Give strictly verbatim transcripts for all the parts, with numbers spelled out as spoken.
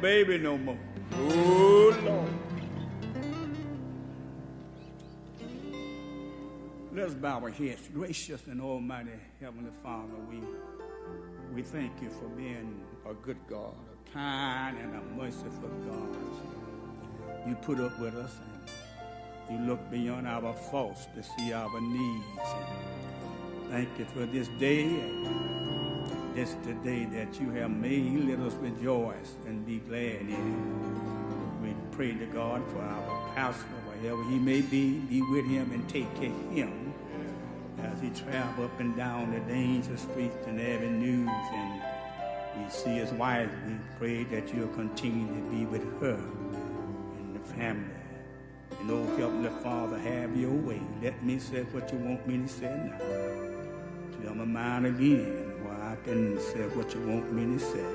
baby no more. Oh, Lord. Let us bow our heads. Gracious and almighty Heavenly Father, we, we thank you for being a good God, a kind and a merciful God. You put up with us, and you look beyond our faults to see our needs. And thank you for this day, and this the day that you have made. Let us rejoice and be glad in it. We pray to God for our pastor, wherever he may be, be with him and take care of him as he travels up and down the dangerous streets and avenues. And we see his wife. We pray that you'll continue to be with her and the family. And oh, Heavenly Father, have your way. Let me say what you want me to say now. Clear my mind again where I can say what you want me to say.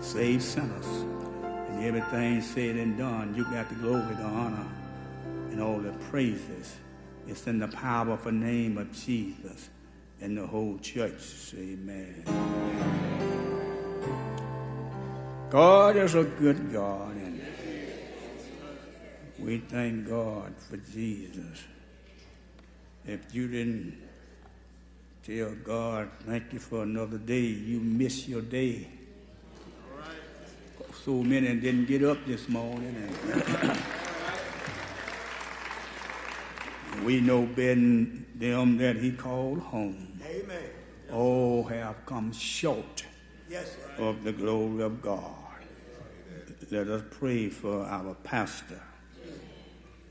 Save sinners. And everything said and done, you got the glory, the honor, and all the praises. It's in the powerful name of Jesus and the whole church. Amen. God is a good God, and we thank God for Jesus. If you didn't tell God, thank you for another day, you miss your day. So many didn't get up this morning. And we know better them that he called home. Amen. All have come short yes, of the glory of God. Amen. Let us pray for our pastor.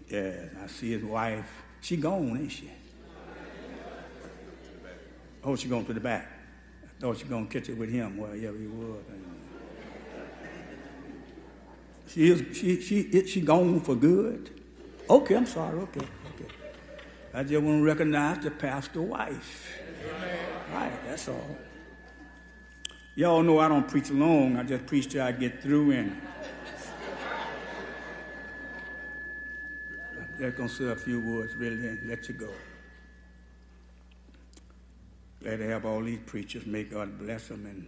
Yes, I see his wife. She gone, ain't she? Oh, she gone to the back. I thought she gonna catch it with him. Well, yeah, we would. She is she she is she gone for good? Okay, I'm sorry. Okay. I just want to recognize the pastor's wife. Amen. Right, that's all. Y'all know I don't preach long. I just preach till I get through, and I'm just going to say a few words, really, and let you go. Glad to have all these preachers. May God bless them, and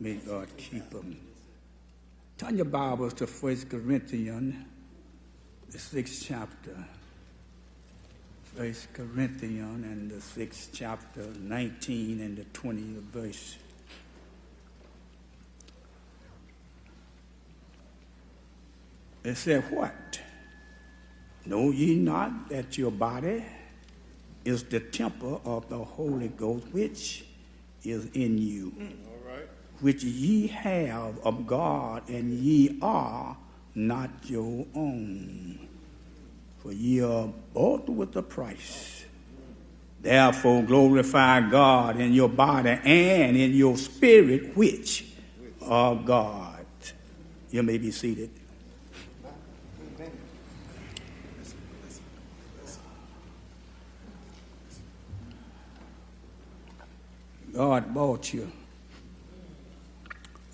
may God keep them. Turn your Bibles to First Corinthians, the sixth chapter. First Corinthians and the sixth chapter, nineteen and the twentieth verse. It said, what? Know ye not that your body is the temple of the Holy Ghost, which is in you, all right, which ye have of God, and ye are not your own? For ye are bought with a price. Therefore glorify God in your body and in your spirit, which are God. You may be seated. God bought you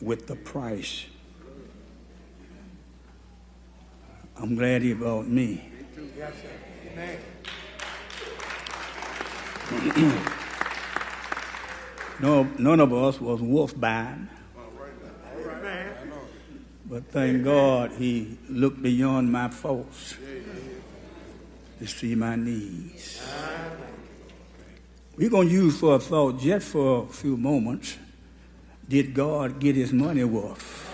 with the price. I'm glad he bought me. Yes, sir. Amen. No, none of us was wolf-bind. But thank Amen. God he looked beyond my faults to see my needs. Amen. We're going to use for a thought just for a few moments. Did God get his money worth?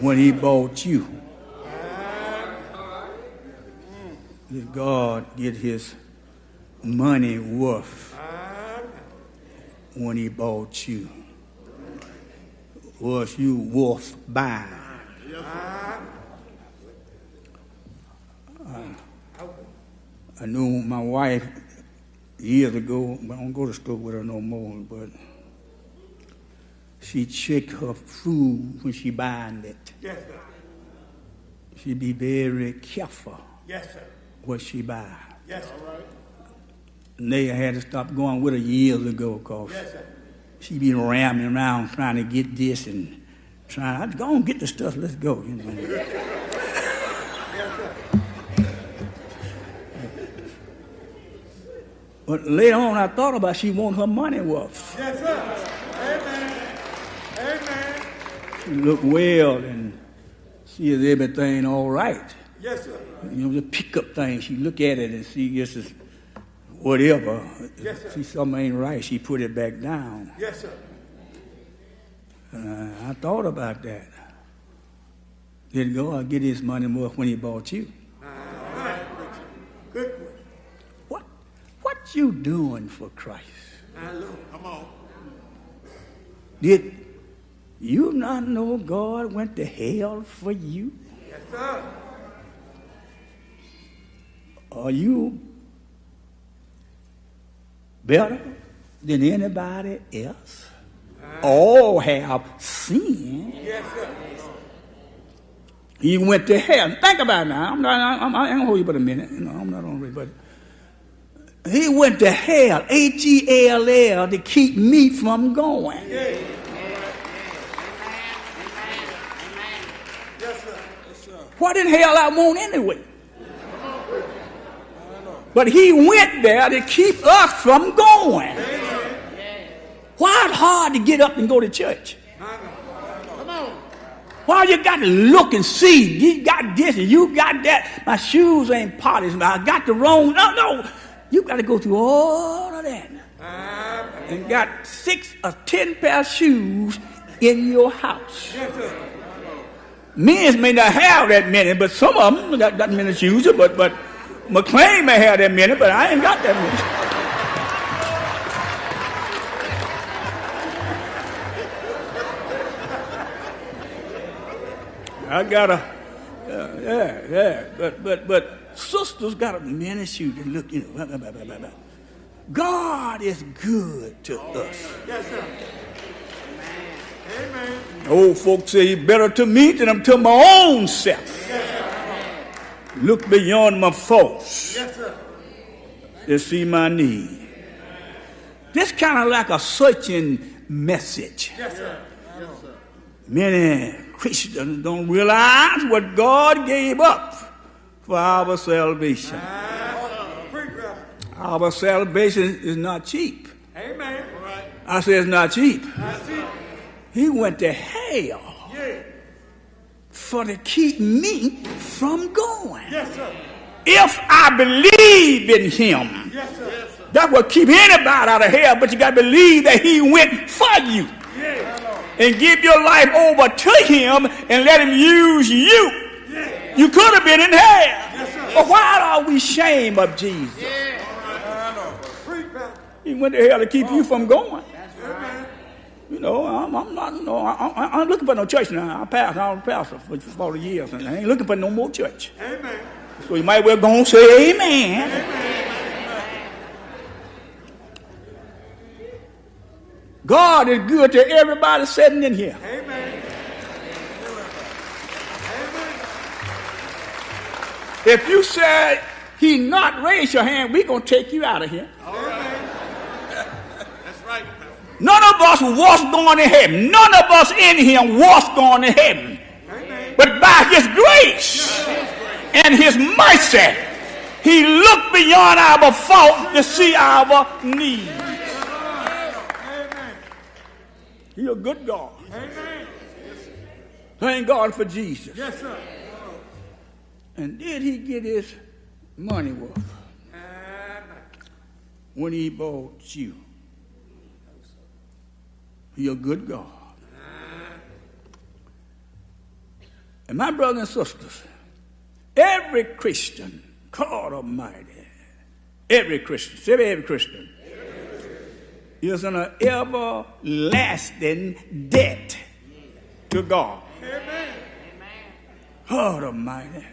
When he bought you, did God get his money worth when he bought you? Was you worth buying? Uh, I knew my wife years ago, but I don't go to school with her no more, but she check her food when she buying it. Yes, sir. She be very careful. Yes, sir. What she buy. Yes, sir. Naya had to stop going with her years ago because yes, she be ramming around trying to get this and trying. I go and get the stuff. Let's go. You know. Yes, sir. But later on, I thought about she wanted her money worth. Yes, sir. Amen. Amen. She looked well, and she is everything all right. Yes, sir. You know, the pickup thing. She look at it and see this is whatever. Yes, sir. See something ain't right. She put it back down. Yes, sir. And I, I thought about that. Then God get his money worth when he bought you. All right. Good question. What, what you doing for Christ? I love. Come on. Did you not know God went to hell for you? Yes, sir. Are you better than anybody else? Right. All have sinned. Yes, sir. He went to hell. Think about it now. I'm not. I'm, I ain't gonna hold you but a minute. No, I'm not on but he went to hell, H E L L, to keep me from going. Yeah. Yes, sir. Yes, sir. What in hell I want anyway? But he went there to keep us from going. Why it's hard to get up and go to church? Why you got to look and see? You got this and you got that. My shoes ain't polished. I got the wrong. No, no. You got to go through all of that. And got six or ten pair of shoes in your house. Men may not have that many, but some of them got that many shoes, but but. McLean may have that many, but I ain't got that many. I got a, uh, yeah, yeah, but but but sisters got a many shoes to look, you know. Blah, blah, blah, blah, blah. God is good to oh, us. Yes, sir. Amen. Amen. Old folks say he's better to me than I'm to my own self. Yes, sir. Look beyond my faults yes, to see my need. Amen. This kind of like a searching message. Yes, sir. Yes, sir. Many Christians don't realize what God gave up for our salvation. Amen. Our salvation is not cheap. Amen. I say it's not cheap. Amen. He went to hell. Yeah. For to keep me from going. Yes, sir. If I believe in him, yes, sir. Yes, sir. That will keep anybody out of hell, but you got to believe that he went for you. Yeah. And give your life over to him and let him use you. Yeah. You could have been in hell. Yes, sir. But why are we ashamed of Jesus? Yeah. Right. He went to hell to keep oh. you from going. That's right. You know, I'm, I'm not. No, I ain't looking for no church now. I passed. I was a pastor for forty years, and I ain't looking for no more church. Amen. So you might well go and say, amen. Amen. God is good to everybody sitting in here. Amen. If you say he not, raise your hand. We gonna take you out of here. All right. That's right. None of us was going to heaven. None of us in him was going to heaven. Amen. But by his grace and his mercy, he looked beyond our fault to see our needs. Amen. He's a good God. Amen. Thank God for Jesus. Yes, sir. And did he get his money worth when he bought you? He's a good God. And my brothers and sisters, every Christian, God Almighty, every Christian, say every Christian, is in an everlasting debt to God. Amen. God Almighty.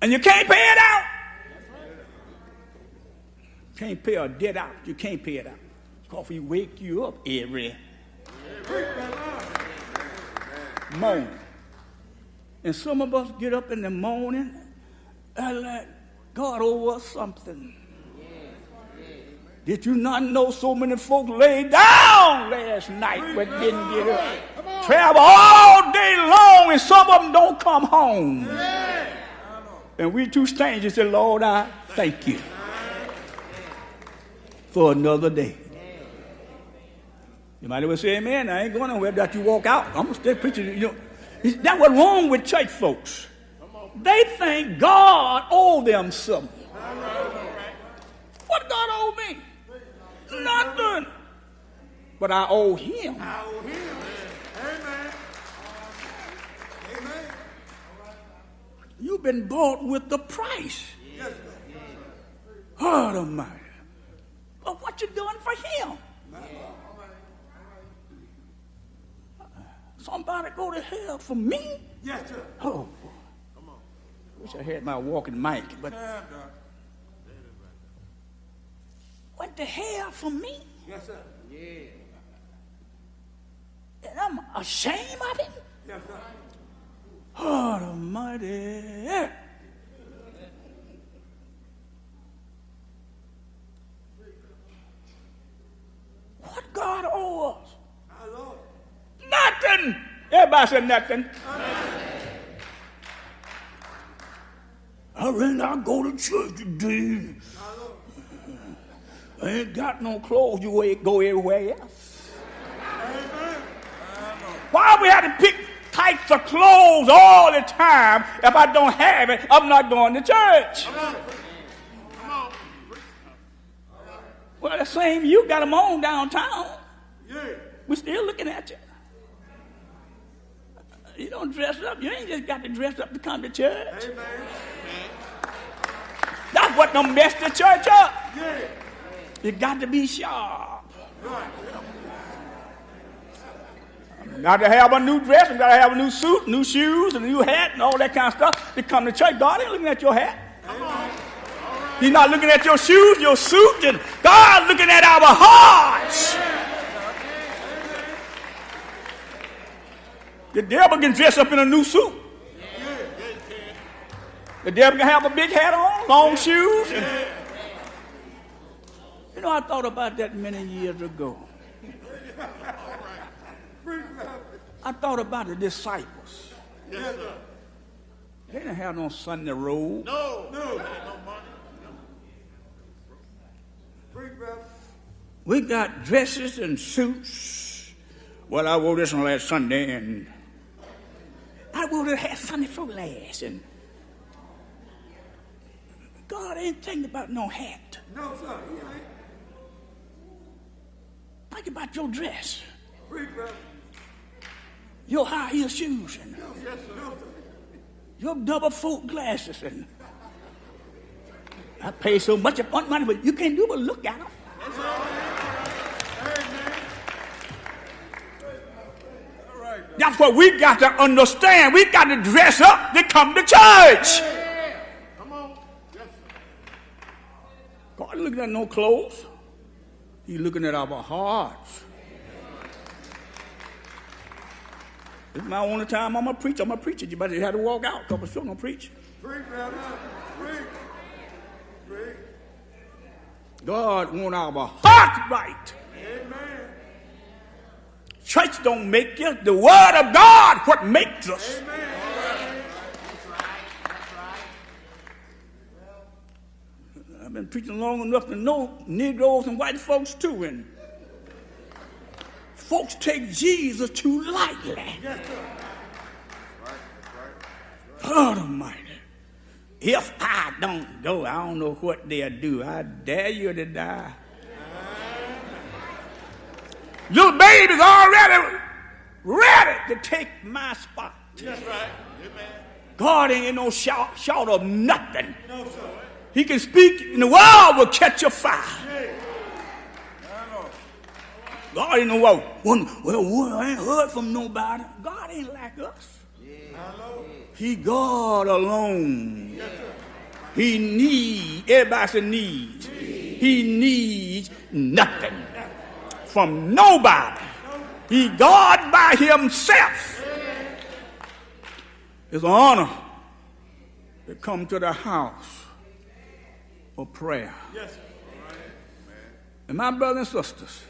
And you can't pay it out. Can't pay a debt out. You can't pay it out. Because we wake you up every morning. And some of us get up in the morning and like, God owe us something. Did you not know so many folks laid down last night but didn't get up? Travel all day long and some of them don't come home. And we two strangers say, Lord, I thank you. for another day. Amen. You might as well say amen. I ain't going nowhere that you walk out. I'm going to stay preaching. You know, that's what's wrong with church folks. They think God owed them something. What God owed me? Nothing. But I owe him. I owe him. Amen. Amen. You've been bought with the price. Yes, God Almighty. But what you doing for him? Somebody go to hell for me? Yes, sir. Oh, boy. I wish I had my walking mic, but went to hell for me? Yes, sir. Yeah. And I'm ashamed of him? Yes, sir. God Almighty. What God owes us? Nothing. Everybody said nothing. I ran out go to church today. I ain't got no clothes. You go everywhere else. Why we had to pick types of clothes all the time? If I don't have it, I'm not going to church. Come on. Come on. Well, the same you got them on downtown. Yeah. We're still looking at you. You don't dress up. You ain't just got to dress up to come to church. Amen. That's what done messed the church up. Yeah. You got to be sharp. Got to have a new dress, and got to have a new suit, new shoes, and a new hat, and all that kind of stuff to come to church. God ain't looking at your hat. He's not looking at your shoes, your suit, and God looking at our hearts. The devil can dress up in a new suit. The devil can have a big hat on, long shoes, and you know, I thought about that many years ago. I thought about the disciples. Yes, sir. They didn't have no Sunday robe. No, no. We got dresses and suits. Well, I wore this on last Sunday, and I wore this last Sunday for last. And God ain't thinking about no hat. No, sir. He ain't. Think about your dress, your high heel shoes, and your double fold glasses. And I pay so much upon money, but you can't do but look at them. That's what we got to understand. We got to dress up to come to church. God ain't looking at no clothes. He's looking at our hearts. This is my only time I'm going to preach. I'm going to preach it. You better have to walk out because I'm still going to preach. Preach, brother. Preach. Preach. God wants our heart right. Amen. Church don't make you. The Word of God what makes us. Amen. That's right. That's right. I've been preaching long enough to know Negroes and white folks too, and folks take Jesus too lightly. Yes, sir. That's right, that's right, that's right. God Almighty. If I don't go, I don't know what they'll do. I dare you to die. Amen. Little baby's already ready to take my spot. That's right. Amen. God ain't no shout, shout of nothing. No, sir. He can speak, and the world will catch a fire. Yeah. God ain't no well, well, I ain't heard from nobody. God ain't like us. Yeah. He God alone. Yeah. He needs, everybody said needs. Yeah. He needs nothing from nobody. He God by himself. Yeah. It's an honor to come to the house of prayer. Yes, sir. And my brothers and sisters,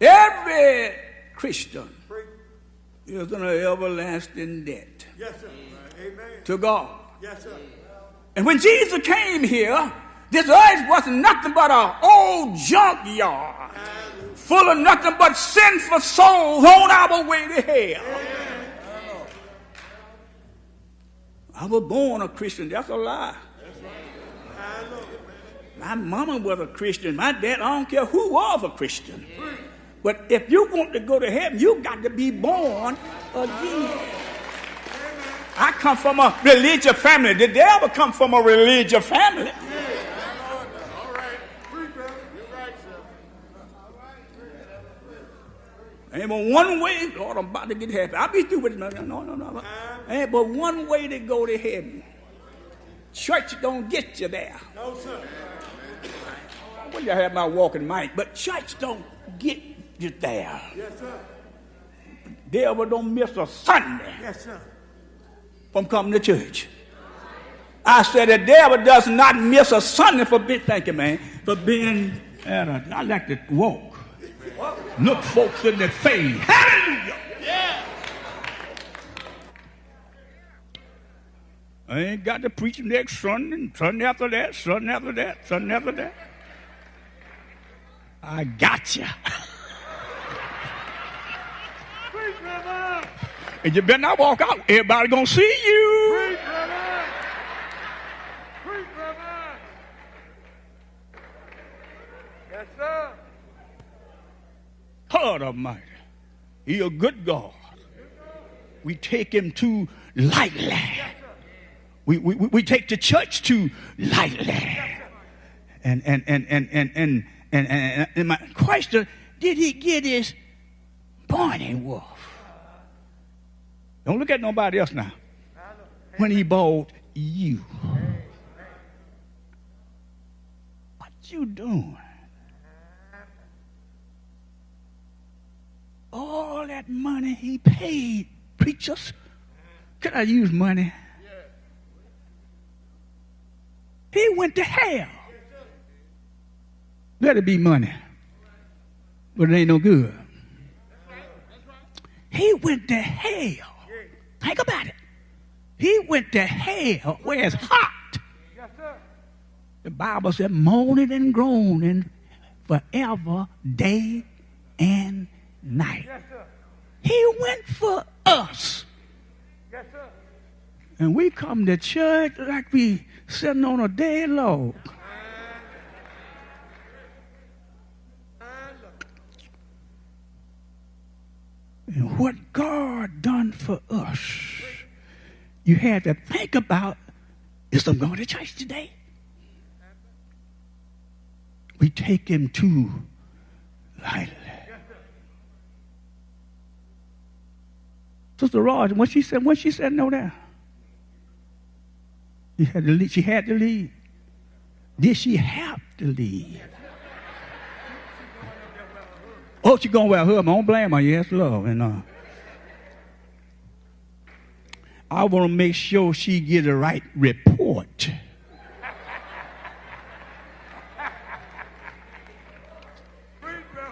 every Christian is in an everlasting debt. Yes, sir. Amen. To God. Yes, sir. And when Jesus came here, This earth was nothing but an old junkyard full of nothing but sinful souls on our way to hell. Amen. I was born a Christian. That's a lie. My mama was a Christian. My dad, I don't care who was a Christian. But if you want to go to heaven, you got to be born again. I come from a religious family. Did they ever come from a religious family? Ain't but one way, Lord, I'm about to get happy. I'll be through with it. No, no, no, no. Ain't but one way to go to heaven. Church don't get you there. No, sir. I wish I had my walking mic, but church don't get you there. Yes, sir. Devil don't miss a Sunday. Yes, sir. From coming to church. I said the devil does not miss a Sunday for being, thank you, man, for being at a, I like to walk. Look folks in the face. Hallelujah. Yeah. I ain't got to preach next Sunday, and Sunday after that, Sunday after that, Sunday after that. I got you. Preach, brother. And you better not walk out. Everybody gonna see you. Preach, brother. Preach, brother. Yes, sir. God Almighty, He a good God. We take Him too lightly. We, we, we take the church too lightly. And and and and and and and, and, and my question: did he get his barney wolf? Don't look at nobody else now. When He bought you, what you doing? All that money He paid preachers. Could I use money? He went to hell. Let it be money, but it ain't no good. He went to hell. Think about it. He went to hell where it's hot. The Bible said, moaning and groaning forever, day and night. Yes, sir. He went for us. Yes, sir. And we come to church like we sitting on a dead log. And what God done for us, you have to think about, is I'm going to church today? We take Him too lightly. Sister Rod, when she said, when she said no there, she had to leave. She had to leave. Did she have to leave? Oh, she gonna wear her. I don't blame her. Yes, love. And uh, I want to make sure she get the right report.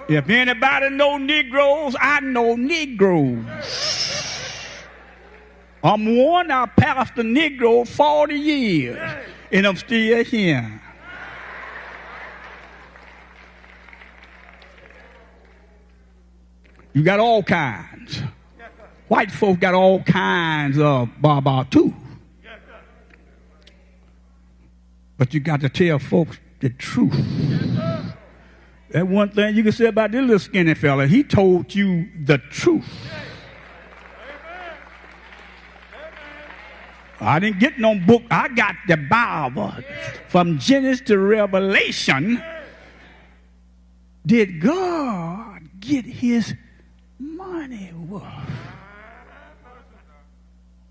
If anybody know Negroes, I know Negroes. I'm one, I passed the Negro forty years, and I'm still here. You got all kinds. White folks got all kinds of baba too. But you got to tell folks the truth. That one thing you can say about this little skinny fella, he told you the truth. I didn't get no book. I got the Bible from Genesis to Revelation. Did God get His money worth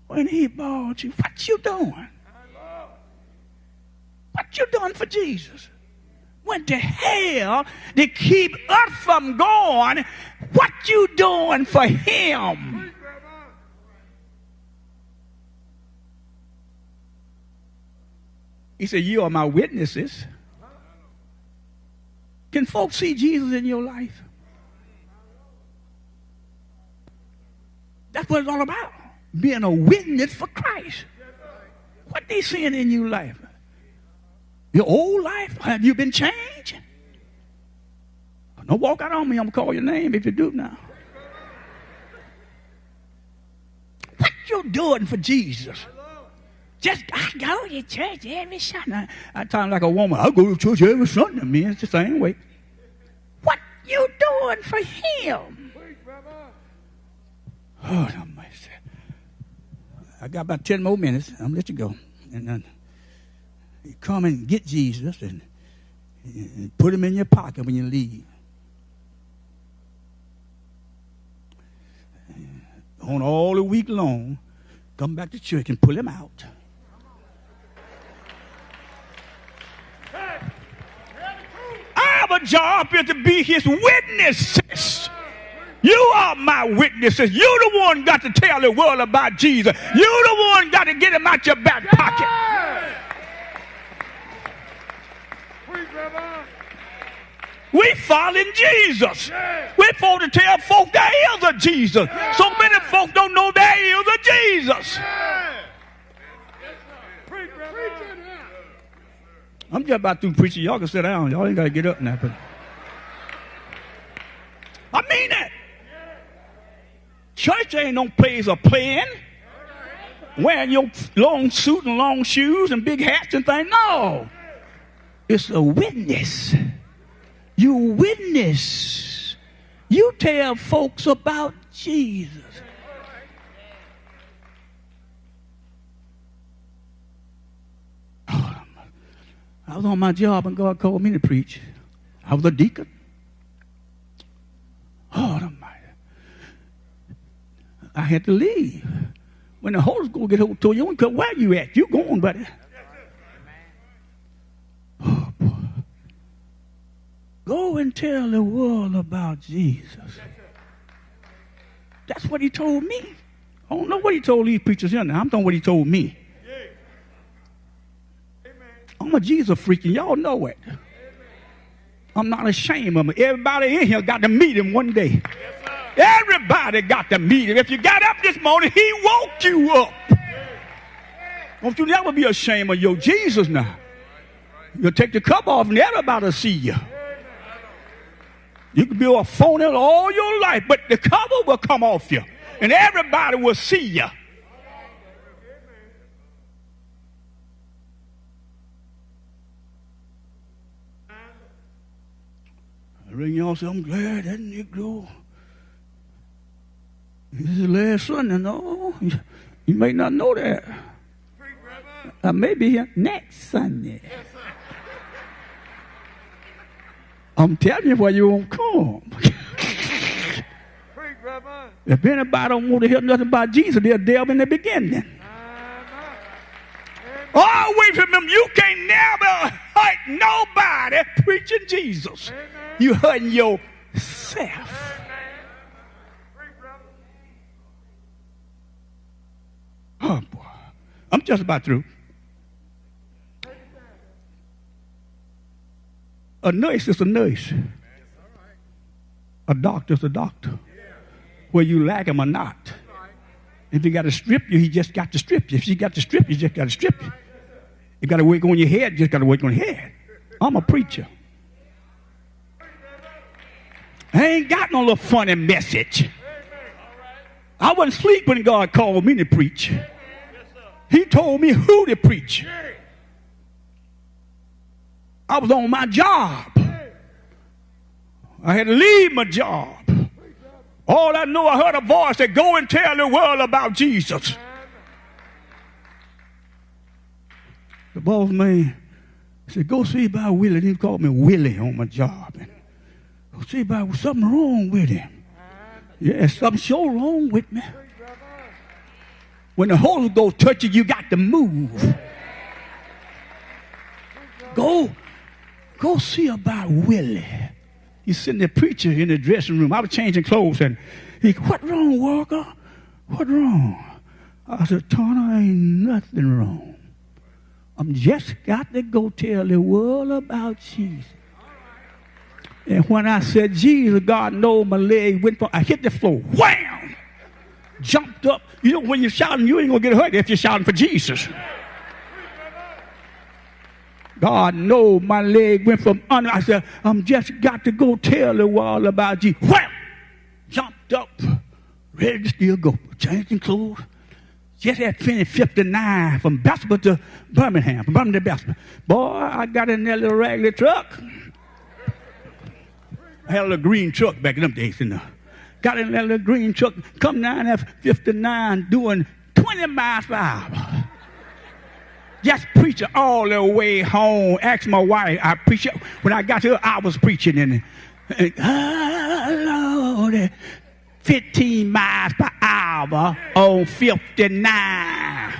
when He bought you? What you doing? What you doing for Jesus? Went to hell to keep us from going. What you doing for Him? He said, you are my witnesses. Can folks see Jesus in your life? That's what it's all about. Being a witness for Christ. What they seeing in your life? Your whole life, have you been changed? Don't walk out on me. I'm going to call your name if you do now. What you doing for Jesus? Just, I go to church every Sunday. I talk like a woman. I go to church every Sunday. Man, it's the same way. What you doing for him? Oh, no mercy. I got about ten more minutes. I'm going to let you go. And then you come and get Jesus and, and put him in your pocket when you leave. On all the week long, come back to church and pull him out. Our job is to be his witnesses. You are my witnesses. You the one got to tell the world about Jesus. You the one got to get him out your back pocket. We following Jesus. Yeah. We're supposed to tell folk there is a Jesus. Yeah. So many folk don't know there is a Jesus. Yeah. Preach, preach it now. I'm just about through preaching. Y'all can sit down. Y'all ain't got to get up now. But I mean it. Church ain't no place of playing. Wearing your long suit and long shoes and big hats and things. No. It's a witness. You witness. You tell folks about Jesus. Oh, I was on my job and God called me to preach. I was a deacon. Oh, I had to leave. When the Holy Ghost get hold of you, where you at? You going, buddy? Go and tell the world about Jesus. That's what he told me. I don't know what he told these preachers here now. I'm talking what he told me. I'm a Jesus freak, and y'all know it. I'm not ashamed of him. Everybody in here got to meet him one day. Everybody got to meet him. If you got up this morning, he woke you up. Don't you never be ashamed of your Jesus now. You'll take the cup off and everybody will see you. You can be a phony all your life, but the cover will come off you, and everybody will see you. I ring y'all say, I'm glad that Negro. This is the last Sunday. No, you may not know that. I may be here next Sunday. I'm telling you why you won't come. If anybody don't want to hear nothing about Jesus, they'll delve in the beginning. Always remember, you can't never hurt nobody preaching Jesus. Amen. You hurting yourself. Amen. Oh boy, I'm just about through. A nurse is a nurse. A doctor is a doctor. Whether you like him or not. If he got to strip you, he just got to strip you. If she got to strip you, he just got to strip you. You got to work on your head, you just got to work on your head. I'm a preacher. I ain't got no little funny message. I wasn't asleep when God called me to preach. He told me who to preach. I was on my job. I had to leave my job. All I knew, I heard a voice that go and tell the world about Jesus. The boss man said, go see about Willie. He called me Willie on my job. And go see about something wrong with him. Yeah, something so wrong with me. When the Holy Ghost touches you, you got to move. Go. Go see about Willie. He's sitting there preaching in the dressing room. I was changing clothes and he said, what wrong, Walker? What wrong? I said, Turner, ain't nothing wrong. I'm just got to go tell the world about Jesus. And when I said, Jesus, God knows my leg went from, I hit the floor, wham! Jumped up. You know, when you're shouting, you ain't going to get hurt if you're shouting for Jesus. God knows my leg went from under. I said, I'm just got to go tell the world about you. Wham! Jumped up, ready to still go. Changing clothes. Just had finished fifty-nine from Basketball to Birmingham, from Birmingham to Basketball. Boy, I got in that little raggedy truck. I had a little green truck back in them days. In the, got in that little green truck, come down at fifty-nine doing twenty miles per hour. Just preaching all the way home. Asked my wife, I preached. When I got here, I was preaching. And, and oh, Lord, at fifteen miles per hour on fifty-nine.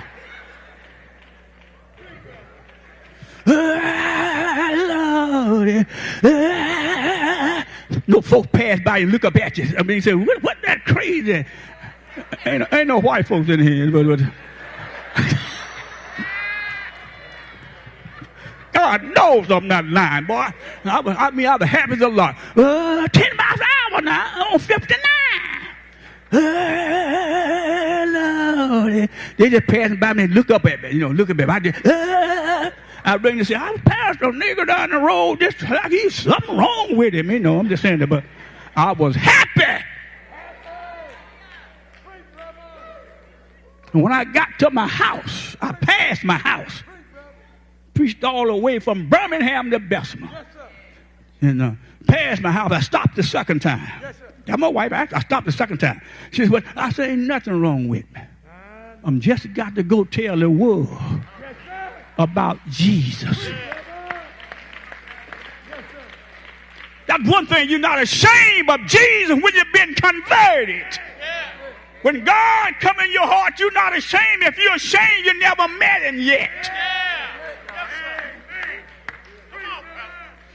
Oh, Lord. No folks pass by and look up at you. I mean, they say, what, what that crazy? Ain't, ain't no white folks in here. But, but. God knows I'm not lying, boy. I, was, I mean, I was happy as a lot. Uh, ten miles an hour now on fifty-nine. Oh, Lord. They just passing by me and look up at me. You know, look at me. I just, uh, I bring to say, I passed a nigger down the road just like he's something wrong with him. You know, I'm just saying that, but I was happy. And when I got to my house, I passed my house. Preached all the way from Birmingham to Bessemer. Yes, and uh, passed my house. I stopped the second time. Yes, got my wife asked. I stopped the second time. She said, well, I said, ain't nothing wrong with me. I'm just got to go tell the world yes, about Jesus. Yes, yes, that's one thing. You're not ashamed of Jesus when you've been converted. Yes. When God come in your heart, you're not ashamed. If you're ashamed, you never met him yet. Yes.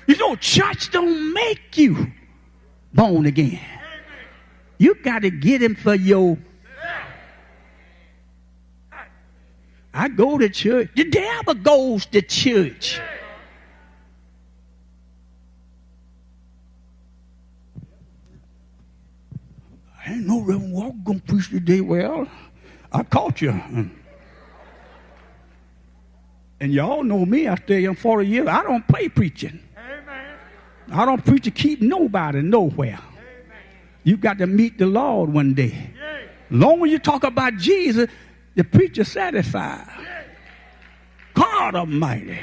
You know, church don't make you born again. You got to get him for your... I go to church. The devil goes to church. I ain't no Reverend Walker going to preach today. Well, I caught you. And y'all know me. I stay in forty years. I don't play preaching. I don't preach to keep nobody nowhere. Amen. You got to meet the Lord one day. Yeah. Long as you talk about Jesus, the preacher satisfied. Yeah. God Almighty.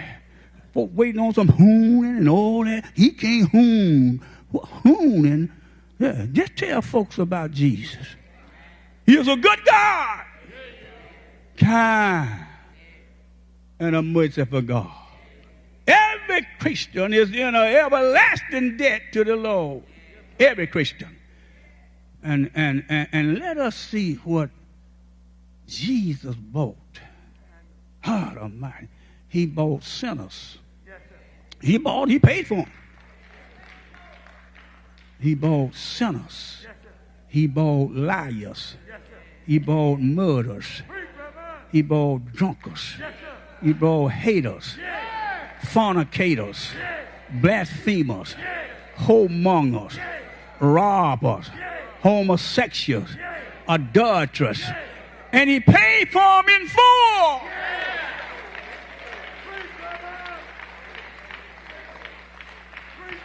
Folk waiting on some hooning and all that. He can't hoon. What hooning? Yeah. Just tell folks about Jesus. He is a good God. Yeah. Kind. And a merciful God. Every Christian is in an everlasting debt to the Lord. Every Christian. And, and, and, and let us see what Jesus bought. God Almighty. He bought sinners. He bought, he paid for them. He bought sinners. He bought liars. He bought murderers. He bought drunkards. He bought haters. Fornicators, yes. Blasphemers, yes. Whoremongers, yes. Robbers, yes. Homosexuals, yes. Adulterers, yes. And he paid for them in full. Yes.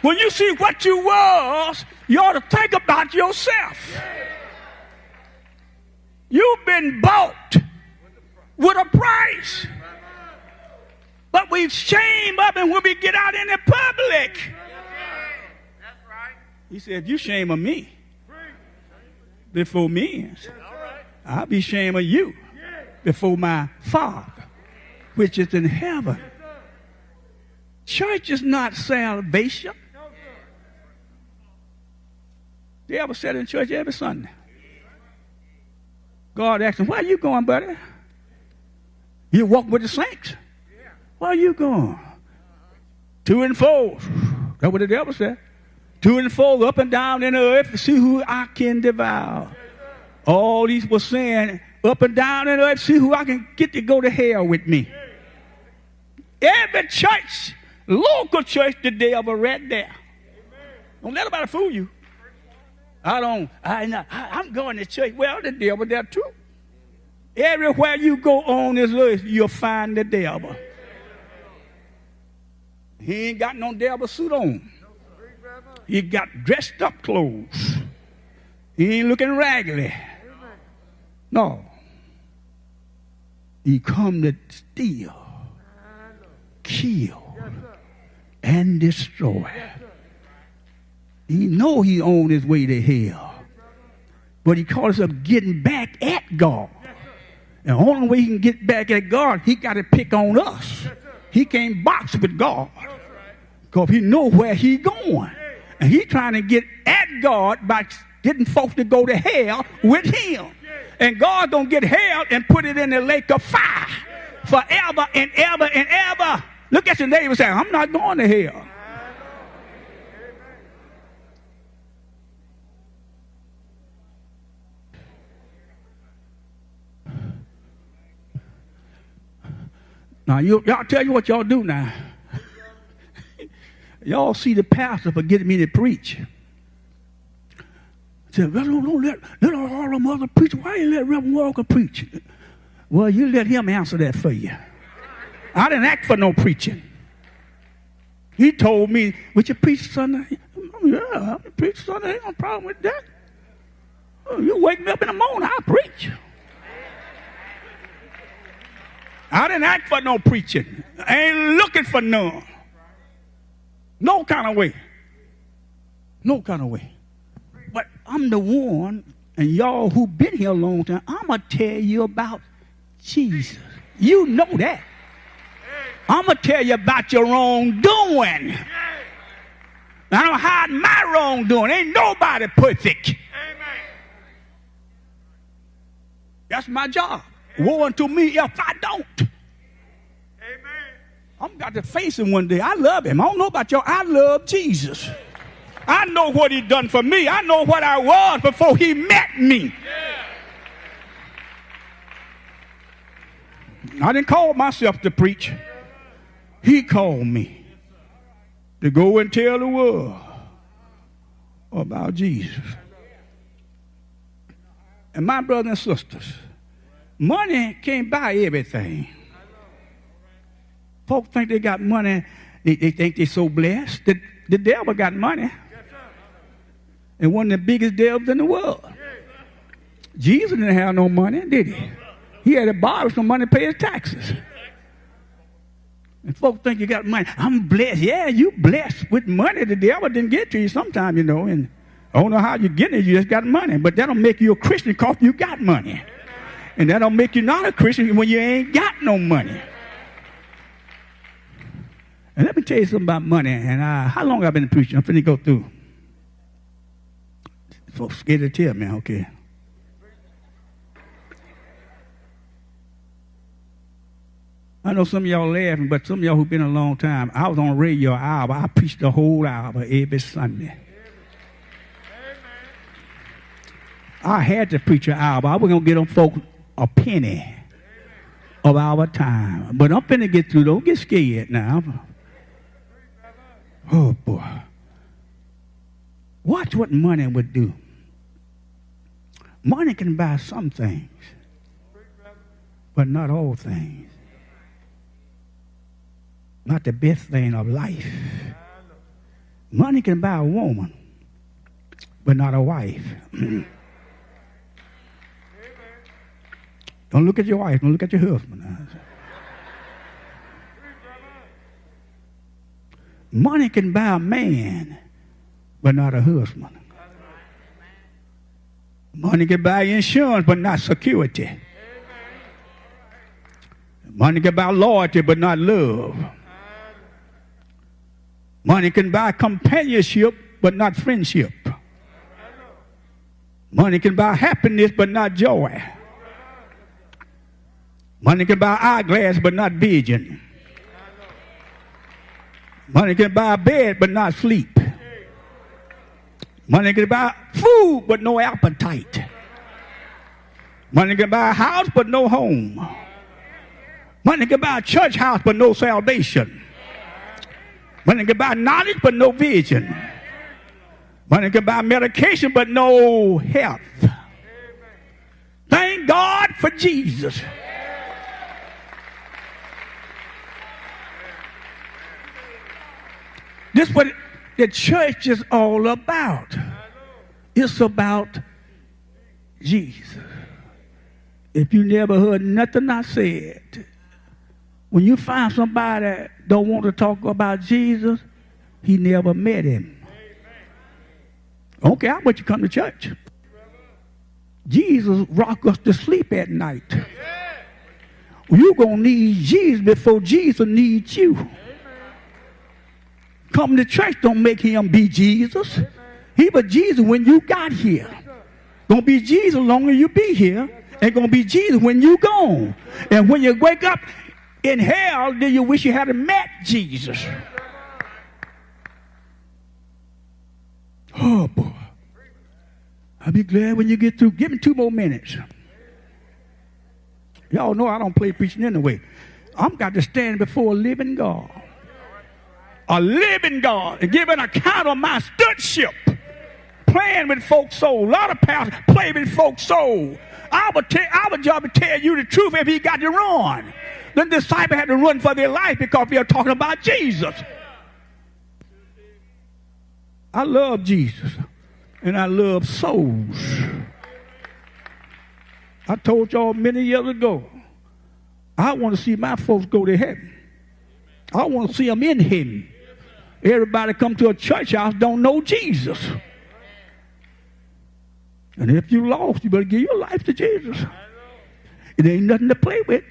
When you see what you was, you ought to think about yourself. Yes. You've been bought with a price. But we shame up and when we get out in the public. That's right. That's right. He said, if you shame of me before men, I'll be shame of you before my Father, which is in heaven. Church is not salvation. They ever sat in church every Sunday. God asked him, where are you going, buddy? You walk with the saints. Where are you going? To and fro. That's what the devil said. To and fro, up and down in the earth, to see who I can devour. All these were saying, up and down in the earth, see who I can get to go to hell with me. Every church, local church, the devil right there. Don't let nobody fool you. I don't, I not, I'm going to church. Well, the devil there too. Everywhere you go on this earth, you'll find the devil. He ain't got no devil suit on. He got dressed up clothes. He ain't looking raggedy. No. He come to steal, kill, and destroy. He know he on his way to hell. But he caught us up getting back at God. And the only way he can get back at God, he got to pick on us. He can't box with God. Because he know where he going. And he trying to get at God by getting folks to go to hell with him. And God don't get hell and put it in the lake of fire forever and ever and ever. Look at your neighbor and say, I'm not going to hell. Now, you, y'all tell you what y'all do now. Y'all see the pastor for getting me to preach. I said, well, don't, don't let, let all them other preach. Why you let Reverend Walker preach? Well, you let him answer that for you. I didn't act for no preaching. He told me, would you preach Sunday? Yeah, I'll preach Sunday. Ain't no problem with that. You wake me up in the morning, I'll preach. I didn't act for no preaching. I ain't looking for none. No kind of way. No kind of way. But I'm the one, and y'all who've been here a long time, I'm going to tell you about Jesus. You know that. I'm going to tell you about your wrongdoing. I don't hide my wrongdoing. Ain't nobody perfect. That's my job. Woe unto me if I don't. Amen. I'm got to face him one day. I love him. I don't know about y'all. I love Jesus. I know what he done for me. I know what I was before he met me. Yeah. I didn't call myself to preach. He called me to go and tell the world about Jesus. And my brothers and sisters, money can't buy everything. Folks think they got money. They, they think they're so blessed. The, the devil got money. And one of the biggest devils in the world. Jesus didn't have no money, did he? He had to borrow some money to pay his taxes. And folks think you got money. I'm blessed. Yeah, you blessed with money. The devil didn't get to you sometime, you know. And I don't know how you're getting it. You just got money. But that don't make you a Christian because you got money. And that don't make you not a Christian when you ain't got no money. And let me tell you something about money. And I, how long I've been preaching? I'm finna go through. Folks scared to tell me, okay. I know some of y'all laughing, but some of y'all who've been a long time. I was on radio an hour. I preached the whole hour every Sunday. I had to preach an hour. I was gonna get them folks a penny of our time. But I'm finna get through. Don't get scared now. Oh, boy. Watch what money would do. Money can buy some things, but not all things. Not the best thing of life. Money can buy a woman, but not a wife. Don't look at your wife. Don't look at your husband. Money can buy a man, but not a husband. Money can buy insurance, but not security. Money can buy loyalty, but not love. Money can buy companionship, but not friendship. Money can buy happiness, but not joy. Money can buy eyeglass, but not vision. Money can buy a bed, but not sleep. Money can buy food, but no appetite. Money can buy a house, but no home. Money can buy a church house, but no salvation. Money can buy knowledge, but no vision. Money can buy medication, but no health. Thank God for Jesus. This is what the church is all about. It's about Jesus. If you never heard nothing I said, when you find somebody that don't want to talk about Jesus, he never met him. I don't care how much you come to church. Jesus rock us to sleep at night. You're going to need Jesus before Jesus needs you. Come to church, don't make him be Jesus. He was Jesus when you got here. Gonna be Jesus longer you be here, and gonna be Jesus when you gone. And when you wake up in hell, do you wish you hadn't met Jesus? Oh boy, I'll be glad when you get through. Give me two more minutes. Y'all know I don't play preaching anyway. I'm got to stand before a living God. A living God and give an account of my stewardship. Playing with folks' soul. A lot of pastors play with folks' soul. I would tell, our job is to tell you the truth if he got you wrong. The disciple had to run for their life because we are talking about Jesus. I love Jesus and I love souls. I told y'all many years ago, I want to see my folks go to heaven. I want to see them in heaven. Everybody come to a church house don't know Jesus. And if you lost, you better give your life to Jesus. It ain't nothing to play with.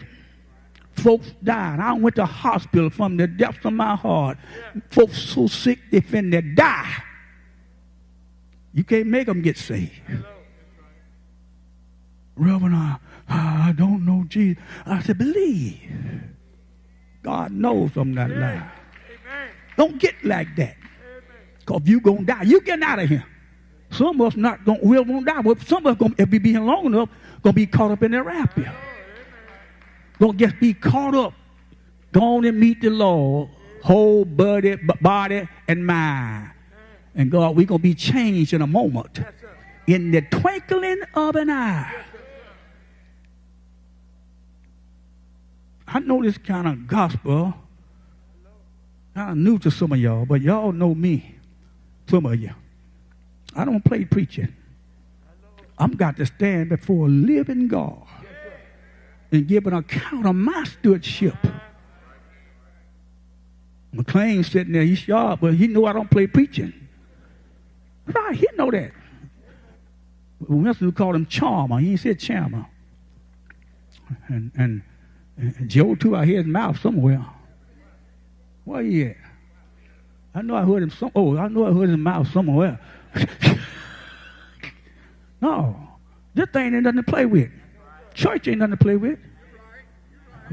Folks died. I went to hospital from the depths of my heart. Yeah. Folks so sick they finna die. You can't make them get saved. Right. Reverend, I, I don't know Jesus. I said, believe. God knows I'm not lying. Amen. Don't get like that. Because you're going to die. You're getting out of here. Some of us not gonna, will won't die, but some of us, gonna, if we be here long enough, going to be caught up in the rapture. Going to just be caught up. Go on and meet the Lord, whole body, body and mind. And God, we're going to be changed in a moment. In the twinkling of an eye. I know this kind of gospel, kind of new to some of y'all, but y'all know me, some of you. I don't play preaching. I'm got to stand before a living God and give an account of my stewardship. McLean's sitting there, he's sharp, but he know I don't play preaching. Right, he know that. We called him Charmer. He ain't said Charmer. And, and, and Joe, too, I hear his mouth somewhere. Where he at? I know I heard him some. Oh, I know I heard his mouth somewhere. No, this thing ain't nothing to play with. Church ain't nothing to play with.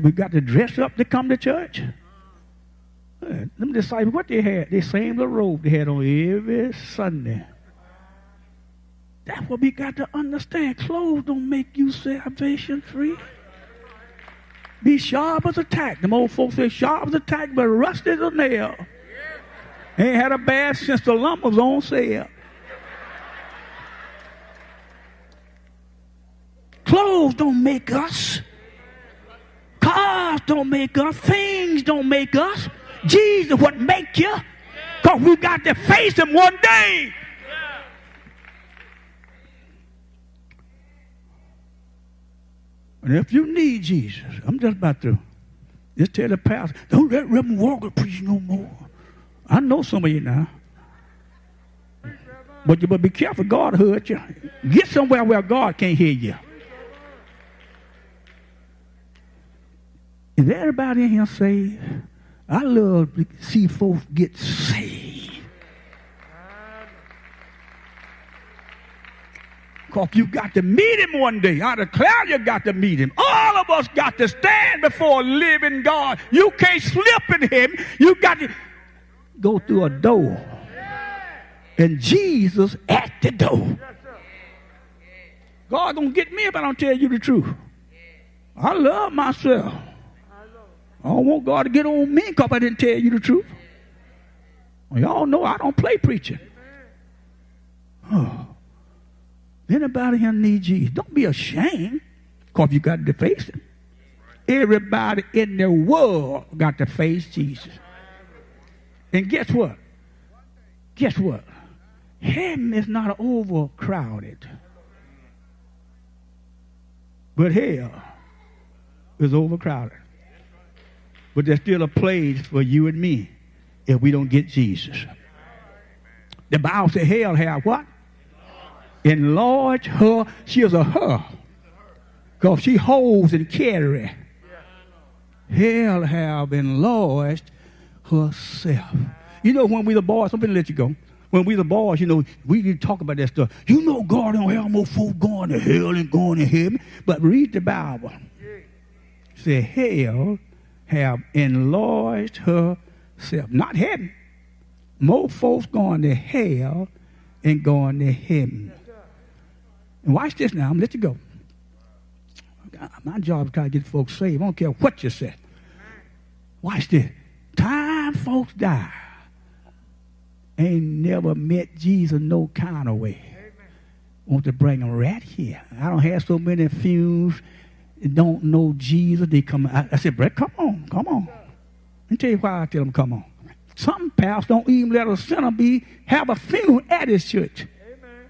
We got to dress up to come to church. Uh, them disciples, what they had, they same little robe they had on every Sunday. That's what we got to understand. Clothes don't make you salvation free. Be sharp as a tack. Them old folks say sharp as a tack, but rusty as a nail. Ain't had a bath since the lump was on sale. Clothes don't make us. Cars don't make us. Things don't make us. Jesus would make you. Because we got to face him one day. And if you need Jesus, I'm just about to just tell the pastor, don't let Reverend Walker preach no more. I know some of you now. But you but be careful, God heard you. Get somewhere where God can't hear you. Is everybody in here saved? I love to see folks get saved. Because you got to meet him one day. I declare you got to meet him. All of us got to stand before a living God. You can't slip in him. You got to go through a door. And Jesus at the door. God gonna get me if I don't tell you the truth. I love myself. I don't want God to get on me because I didn't tell you the truth. Well, y'all know I don't play preaching. Oh. Anybody here need Jesus? Don't be ashamed because you got to face him. Everybody in the world got to face Jesus. And guess what? guess what? Heaven is not overcrowded, but hell is overcrowded. But there's still a place for you and me if we don't get Jesus. The Bible says hell have what? Enlarge her. She is a her, because she holds and carries. Hell have enlarged herself. You know, when we the boys, I'm going to let you go. When we the boys, you know, we can talk about that stuff. You know, God don't have more folk going to hell and going to heaven. But read the Bible. It said hell have enlarged herself. Not heaven. More folks going to hell and going to heaven. And watch this now. I'm going to let you go. My job is trying to get folks saved. I don't care what you say. Watch this. Time folks die, ain't never met Jesus no kind of way. Amen. Want to bring them right here. I don't have so many fumes that don't know Jesus. They come. I, I said, Brett, come on, come on. Let me tell you why I tell them, come on. Some pastors don't even let a sinner be have a funeral at his church. Amen.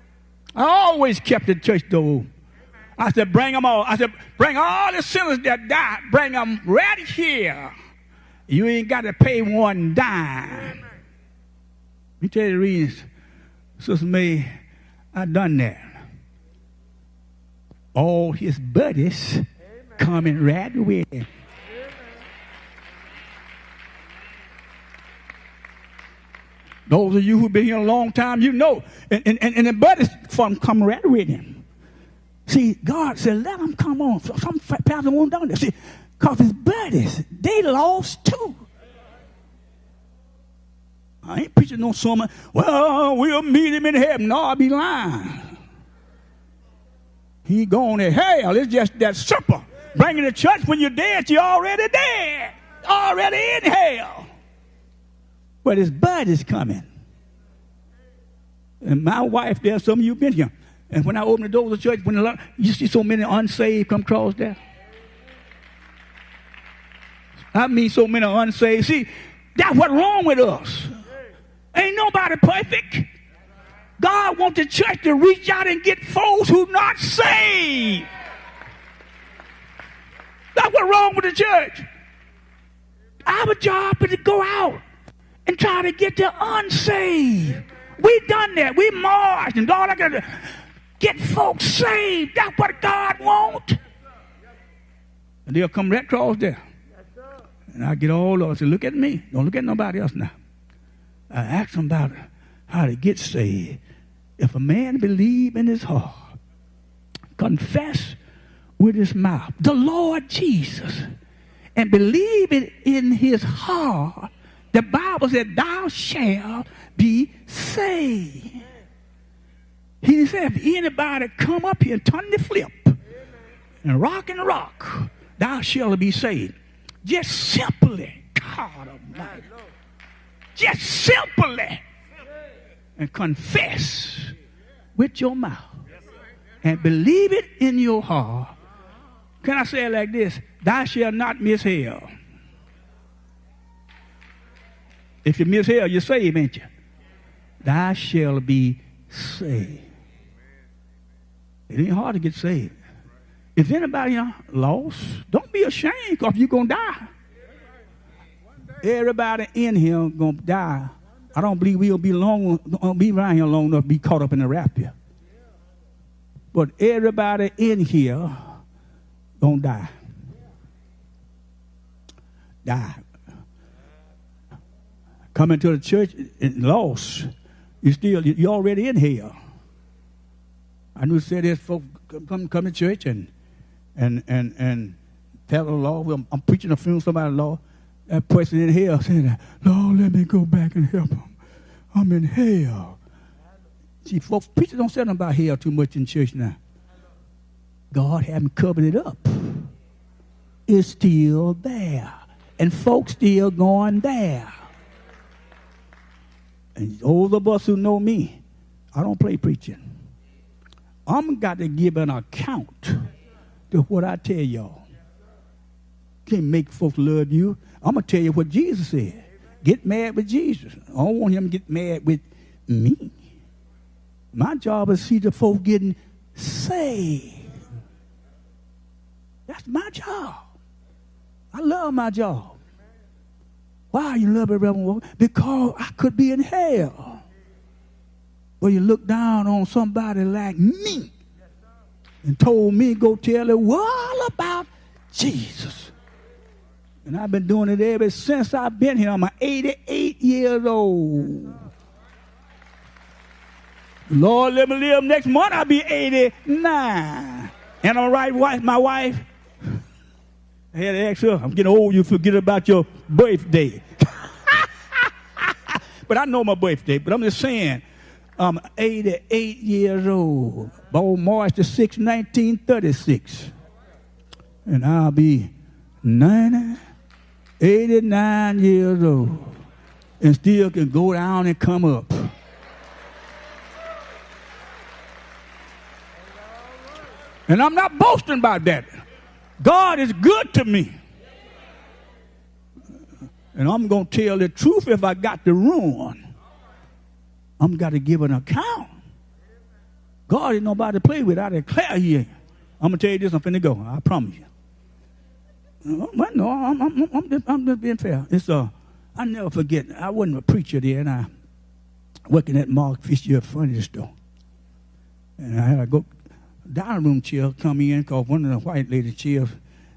I always kept the church door open. I said, bring them all. I said, bring all the sinners that died. Bring them right here. You ain't got to pay one dime. Amen. Let me tell you the reason, Sister May, I done that. All his buddies Amen. Coming right with him. Amen. Those of you who've been here a long time, you know. And, and, and the buddies from coming right with him. See, God said, let them come on. Some pastors won't do that. See, because his buddies, they lost too. I ain't preaching no sermon. Well, we'll meet him in heaven. No, I'll be lying. He going to hell. It's just that supper. Bringing to church when you're dead, you're already dead. Already in hell. But his bud is coming. And my wife, there's some of you been here. And when I open the doors of the church, when the, you see so many unsaved come across there. I mean so many unsaved. See, that's what's wrong with us. Ain't nobody perfect. God wants the church to reach out and get folks who not saved. That's what's wrong with the church. Our job is to go out and try to get the unsaved. We done that. We marched and all that. Kind of, get folks saved. That's what God wants. And they'll come right across there. And I get all of it. I say, look at me. Don't look at nobody else now. I asked them about how to get saved. If a man believe in his heart, confess with his mouth the Lord Jesus, and believe it in his heart, the Bible said, thou shalt be saved. He said, if anybody come up here and turn the flip and rock and rock, thou shalt be saved. Just simply, God Almighty. Just simply and confess with your mouth and believe it in your heart. Can I say it like this? Thou shalt not miss hell. If you miss hell, you're saved, ain't you? Thou shalt be saved. It ain't hard to get saved. If anybody lost, don't be ashamed, because you're going to die. Everybody in here going to die. I don't believe we'll be long, be around here long enough to be caught up in the rapture. But everybody in here going to die. Die. Coming to the church and lost, you still, you're already in hell. I knew said this, folks come, come to church and And and and tell the Lord, I'm, I'm preaching a funeral. Somebody, Lord, that person in hell saying, "Lord, let me go back and help him. I'm in hell." See, folks, preachers don't say nothing about hell too much in church now. God haven't covered it up. It's still there, and folks still going there. And those of us who know me, I don't play preaching. I'm got to give an account. What I tell y'all can't make folks love you. I'm gonna tell you what Jesus said. Get mad with Jesus. I don't want him to get mad with me. My job is to see the folk getting saved. That's my job. I love my job. Why you love it, Reverend Walker? Because I could be in hell. Well, you look down on somebody like me and told me go tell the world about Jesus. And I've been doing it ever since I've been here. I'm eighty-eight years old. Lord, let me live. Next month I'll be eighty-nine. And I'm right, wife, my wife. I had to ask her, I'm getting old, you forget about your birthday. But I know my birthday, but I'm just saying, I'm eighty-eight years old. Born March the sixth, nineteen thirty-six. And I'll be ninety, eighty-nine years old. And still can go down and come up. And I'm not boasting about that. God is good to me. And I'm going to tell the truth if I got to ruin. I'm got to give an account. God is nobody to play with. I declare He ain't. I'm going to tell you this. I'm finna go. I promise you. Well, no, I'm, I'm, I'm, just, I'm just being fair. It's uh, I never forget. I wasn't a preacher there, and I working at Mark Fisher Furniture Store. And I had to go. Dining room chair come in because one of the white lady chairs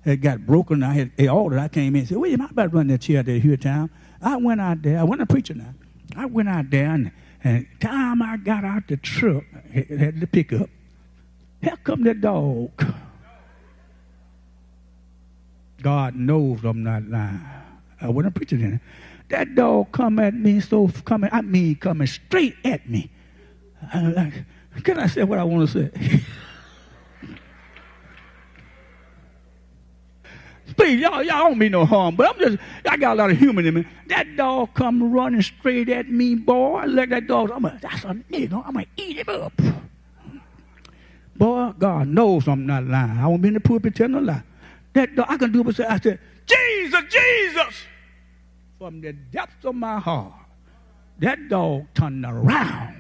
had got broken. I had they ordered. I came in and said, "Wait a minute, I better run that chair there here time." I went out there. I wasn't a preacher now. I went out there, and, and time I got out the truck, had, had the pickup. Here come the dog. God knows I'm not lying. I wasn't a preacher then. That dog come at me so coming. I mean, coming straight at me. I like, can I say what I want to say? Please, y'all, y'all don't mean no harm, but I'm just, I got a lot of human in me. That dog come running straight at me, boy. I let that dog, I'm a, that's a nigga. I'm going to eat him up. Boy, God knows I'm not lying. I won't be in the pulpit telling no lie. That dog, I can do it. I said, Jesus, Jesus. From the depths of my heart, that dog turned around.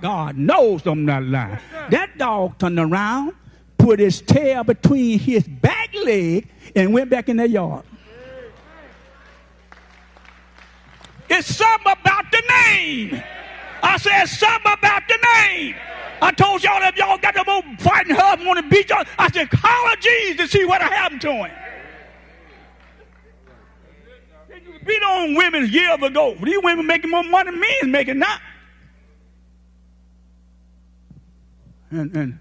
God knows I'm not lying. That dog turned around, put his tail between his back leg and went back in the yard. It's something about the name. I said something about the name. I told y'all that y'all got the most fighting hub and want to beat y'all. I said, holler Jesus to see what happened to him. They beat on women years ago. These women making more money than men making now. And and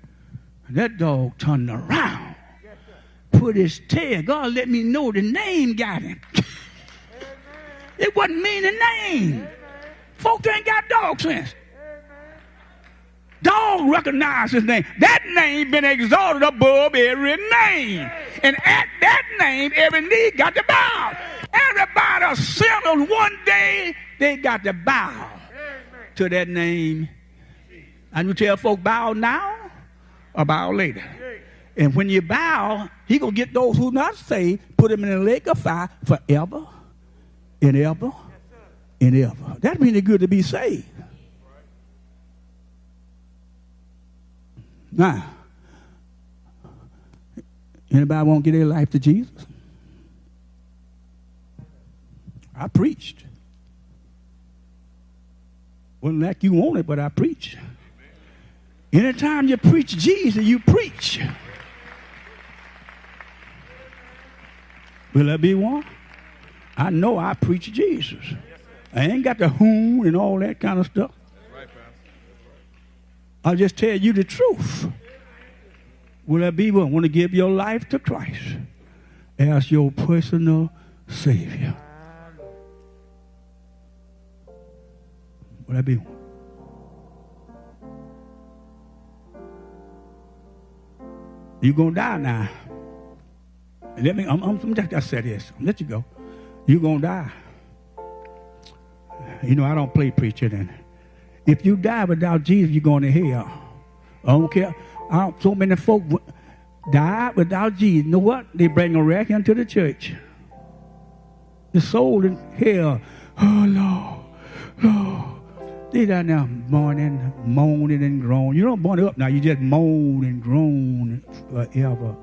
that dog turned around, put his tail. God let me know the name got him. It wasn't me, the name. Amen. Folks ain't got dog sense. Amen. Dog recognized his name. That name been exalted above every name. And at that name, every knee got to bow. Everybody sinners one day, they got to bow to that name. And you tell folk, bow now? A bow later. And when you bow, He going to get those who not saved, put them in the lake of fire forever and ever and ever. That means it's good to be saved. Now, anybody want to give their life to Jesus? I preached. Wasn't like you wanted, but I preached. Anytime you preach Jesus, you preach. Will there be one? I know I preach Jesus. I ain't got the whom and all that kind of stuff. I'll just tell you the truth. Will there be one? Want to give your life to Christ as your personal Savior? Will there be one? You're going to die now. Let me, I'm, I'm, I said this. I'll let you go. You're going to die. You know, I don't play preacher then. If you die without Jesus, you're going to hell. I don't care. I don't, so many folk died without Jesus. You know what? They bring a wreck into the church. The soul in hell. Oh, Lord. Lord. They down there moaning, moaning and groaning. You don't moan up now. You just moan and groan forever.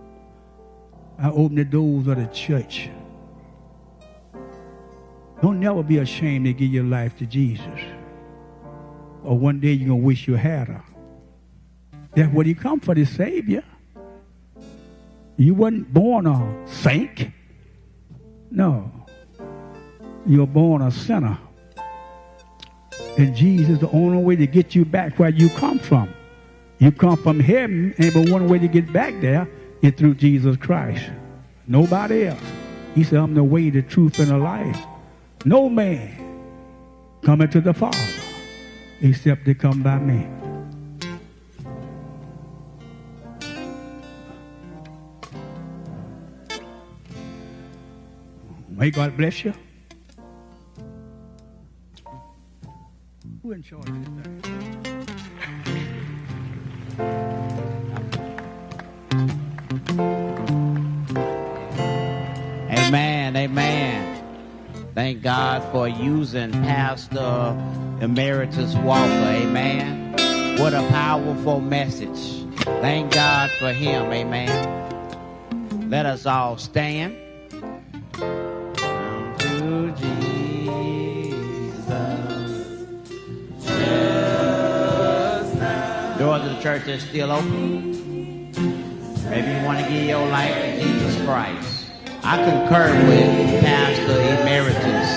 I open the doors of the church. Don't never be ashamed to give your life to Jesus. Or one day you're going to wish you had her. That's what he come for, the Savior. You wasn't born a saint. No. You were born a sinner. And Jesus is the only way to get you back where you come from. You come from heaven, and but one way to get back there is through Jesus Christ. Nobody else. He said, I'm the way, the truth, and the life. No man cometh to the Father except they come by me. May God bless you. Who in charge of this thing? Amen, amen. Thank God for using Pastor Emeritus Walker, amen. What a powerful message. Thank God for him, amen. Let us all stand. Doors of the church is still open. Maybe you want to give your life to Jesus Christ. I concur with Pastor Emeritus.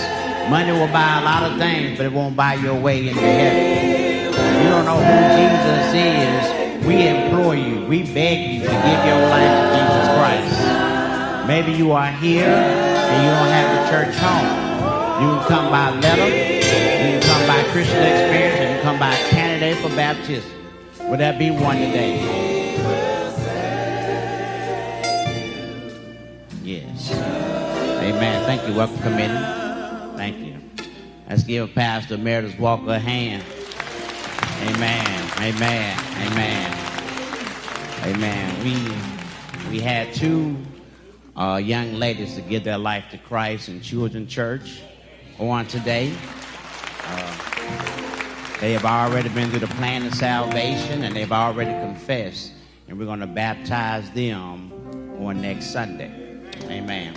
Money will buy a lot of things, but it won't buy your way into heaven. If you don't know who Jesus is, we implore you, we beg you to give your life to Jesus Christ. Maybe you are here and you don't have a church home. You can come by letter, you can come by Christian Experience, and you can come by candidate for baptism. Would that be one today? Yes. Amen. Thank you. Welcome, committee. Thank you. Let's give Pastor Emeritus Walker a hand. Amen. Amen. Amen. Amen. We we had two uh, young ladies to give their life to Christ in Children's Church on today. Uh, They have already been through the plan of salvation, and they've already confessed. And we're going to baptize them on next Sunday. Amen.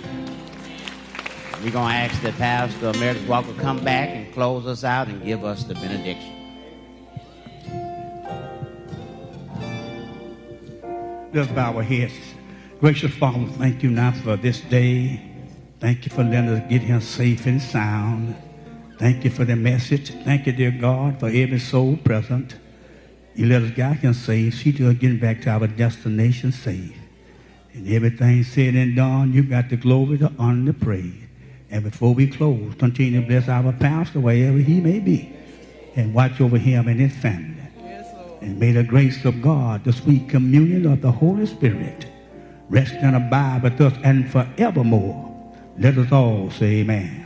We're going to ask the Pastor Emeritus Walker to come back and close us out and give us the benediction. Let's bow our heads. Gracious Father, thank you now for this day. Thank you for letting us get here safe and sound. Thank you for the message. Thank you, dear God, for every soul present. You let us God can save. See to us getting back to our destination safe. And everything said and done, you got the glory, the honor, the praise. And before we close, continue to bless our pastor wherever he may be. And watch over him and his family. Yes, Lord. And may the grace of God, the sweet communion of the Holy Spirit, rest and abide with us and forevermore. Let us all say amen.